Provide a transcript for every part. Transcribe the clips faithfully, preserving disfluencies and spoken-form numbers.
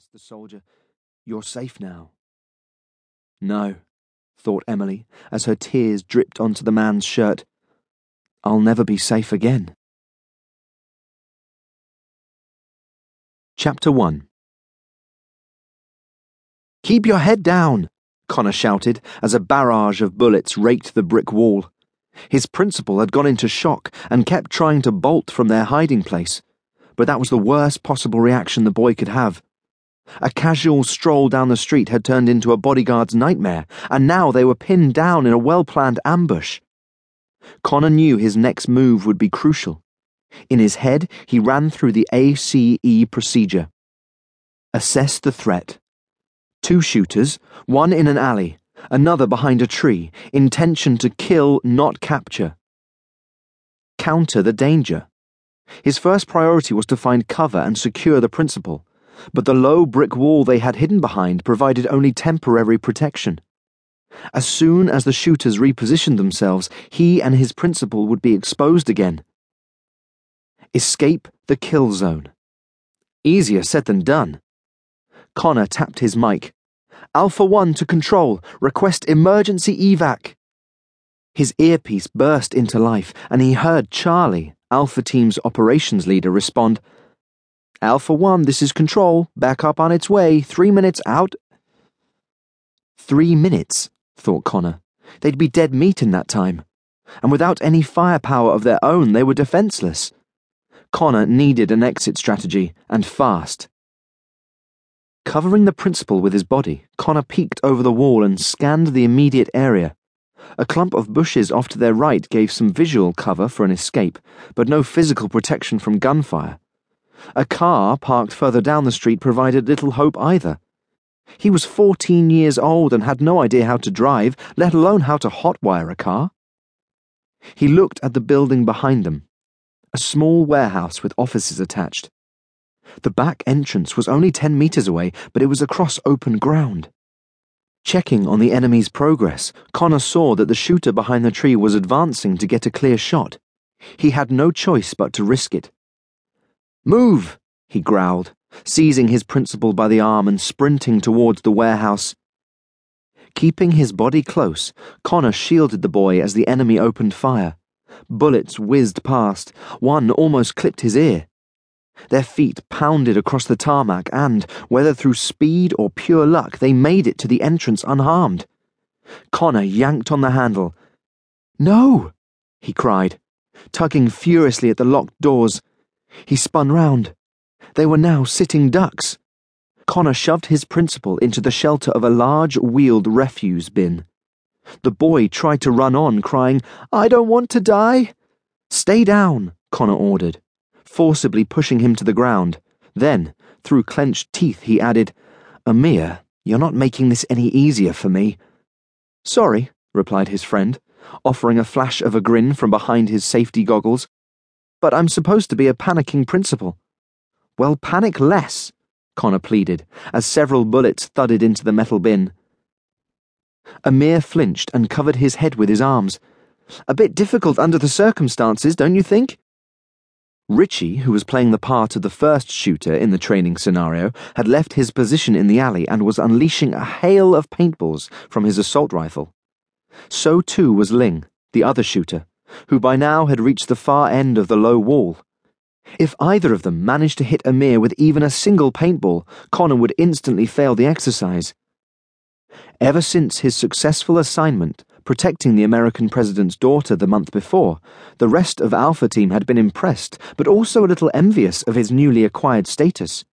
promised the soldier, "You're safe now." "No," thought Emily, as her tears dripped onto the man's shirt. "I'll never be safe again." Chapter one. "Keep your head down," Connor shouted as a barrage of bullets raked the brick wall. His principal had gone into shock and kept trying to bolt from their hiding place, but that was the worst possible reaction the boy could have. A casual stroll down the street had turned into a bodyguard's nightmare, and now they were pinned down in a well-planned ambush. Connor knew his next move would be crucial. In his head, he ran through the A C E procedure. Assess the threat. Two shooters, one in an alley, another behind a tree, intention to kill, not capture. Counter the danger. His first priority was to find cover and secure the principal, but the low brick wall they had hidden behind provided only temporary protection. As soon as the shooters repositioned themselves, he and his principal would be exposed again. Escape the kill zone. Easier said than done. Connor tapped his mic. "Alpha One to control. Request emergency evac." His earpiece burst into life, and he heard Charlie, Alpha Team's operations leader, respond, "Alpha One, this is control. Back up on its way. Three minutes out." Three minutes, thought Connor. They'd be dead meat in that time. And without any firepower of their own, they were defenseless. Connor needed an exit strategy, and fast. Covering the principal with his body, Connor peeked over the wall and scanned the immediate area. A clump of bushes off to their right gave some visual cover for an escape, but no physical protection from gunfire. A car parked further down the street provided little hope either. He was fourteen years old and had no idea how to drive, let alone how to hotwire a car. He looked at the building behind them, a small warehouse with offices attached. The back entrance was only ten metres away, but it was across open ground. Checking on the enemy's progress, Connor saw that the shooter behind the tree was advancing to get a clear shot. He had no choice but to risk it. "Move!" he growled, seizing his principal by the arm and sprinting towards the warehouse. Keeping his body close, Connor shielded the boy as the enemy opened fire. Bullets whizzed past. One almost clipped his ear. Their feet pounded across the tarmac and, whether through speed or pure luck, they made it to the entrance unharmed. Connor yanked on the handle. "No!" he cried, tugging furiously at the locked doors. He spun round. They were now sitting ducks. Connor shoved his principal into the shelter of a large wheeled refuse bin. The boy tried to run on, crying, "I don't want to die!" "Stay down!" Connor ordered, forcibly pushing him to the ground. Then, through clenched teeth, he added, "Amir, you're not making this any easier for me." "Sorry," replied his friend, offering a flash of a grin from behind his safety goggles, "but I'm supposed to be a panicking principal." "Well, panic less," Connor pleaded, as several bullets thudded into the metal bin. Amir flinched and covered his head with his arms. "A bit difficult under the circumstances, don't you think?" Richie, who was playing the part of the first shooter in the training scenario, had left his position in the alley and was unleashing a hail of paintballs from his assault rifle. So too was Ling, the other shooter, who by now had reached the far end of the low wall. If either of them managed to hit Amir with even a single paintball, Connor would instantly fail the exercise. Ever since his successful assignment, protecting the American president's daughter the month before, the rest of Alpha Team had been impressed, but also a little envious of his newly acquired status.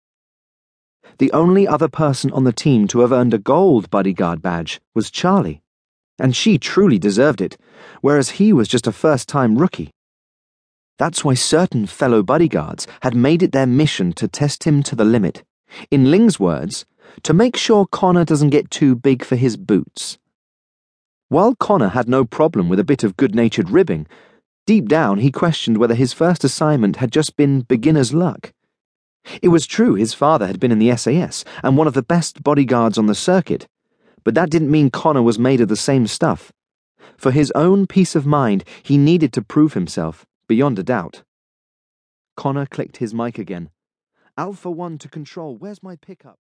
The only other person on the team to have earned a gold bodyguard badge was Charlie, and she truly deserved it, whereas he was just a first-time rookie. That's why certain fellow bodyguards had made it their mission to test him to the limit. In Ling's words, to make sure Connor doesn't get too big for his boots. While Connor had no problem with a bit of good-natured ribbing, deep down he questioned whether his first assignment had just been beginner's luck. It was true his father had been in the S A S and one of the best bodyguards on the circuit, but that didn't mean Connor was made of the same stuff. For his own peace of mind, he needed to prove himself, beyond a doubt. Connor clicked his mic again. "Alpha One to control, where's my pickup?"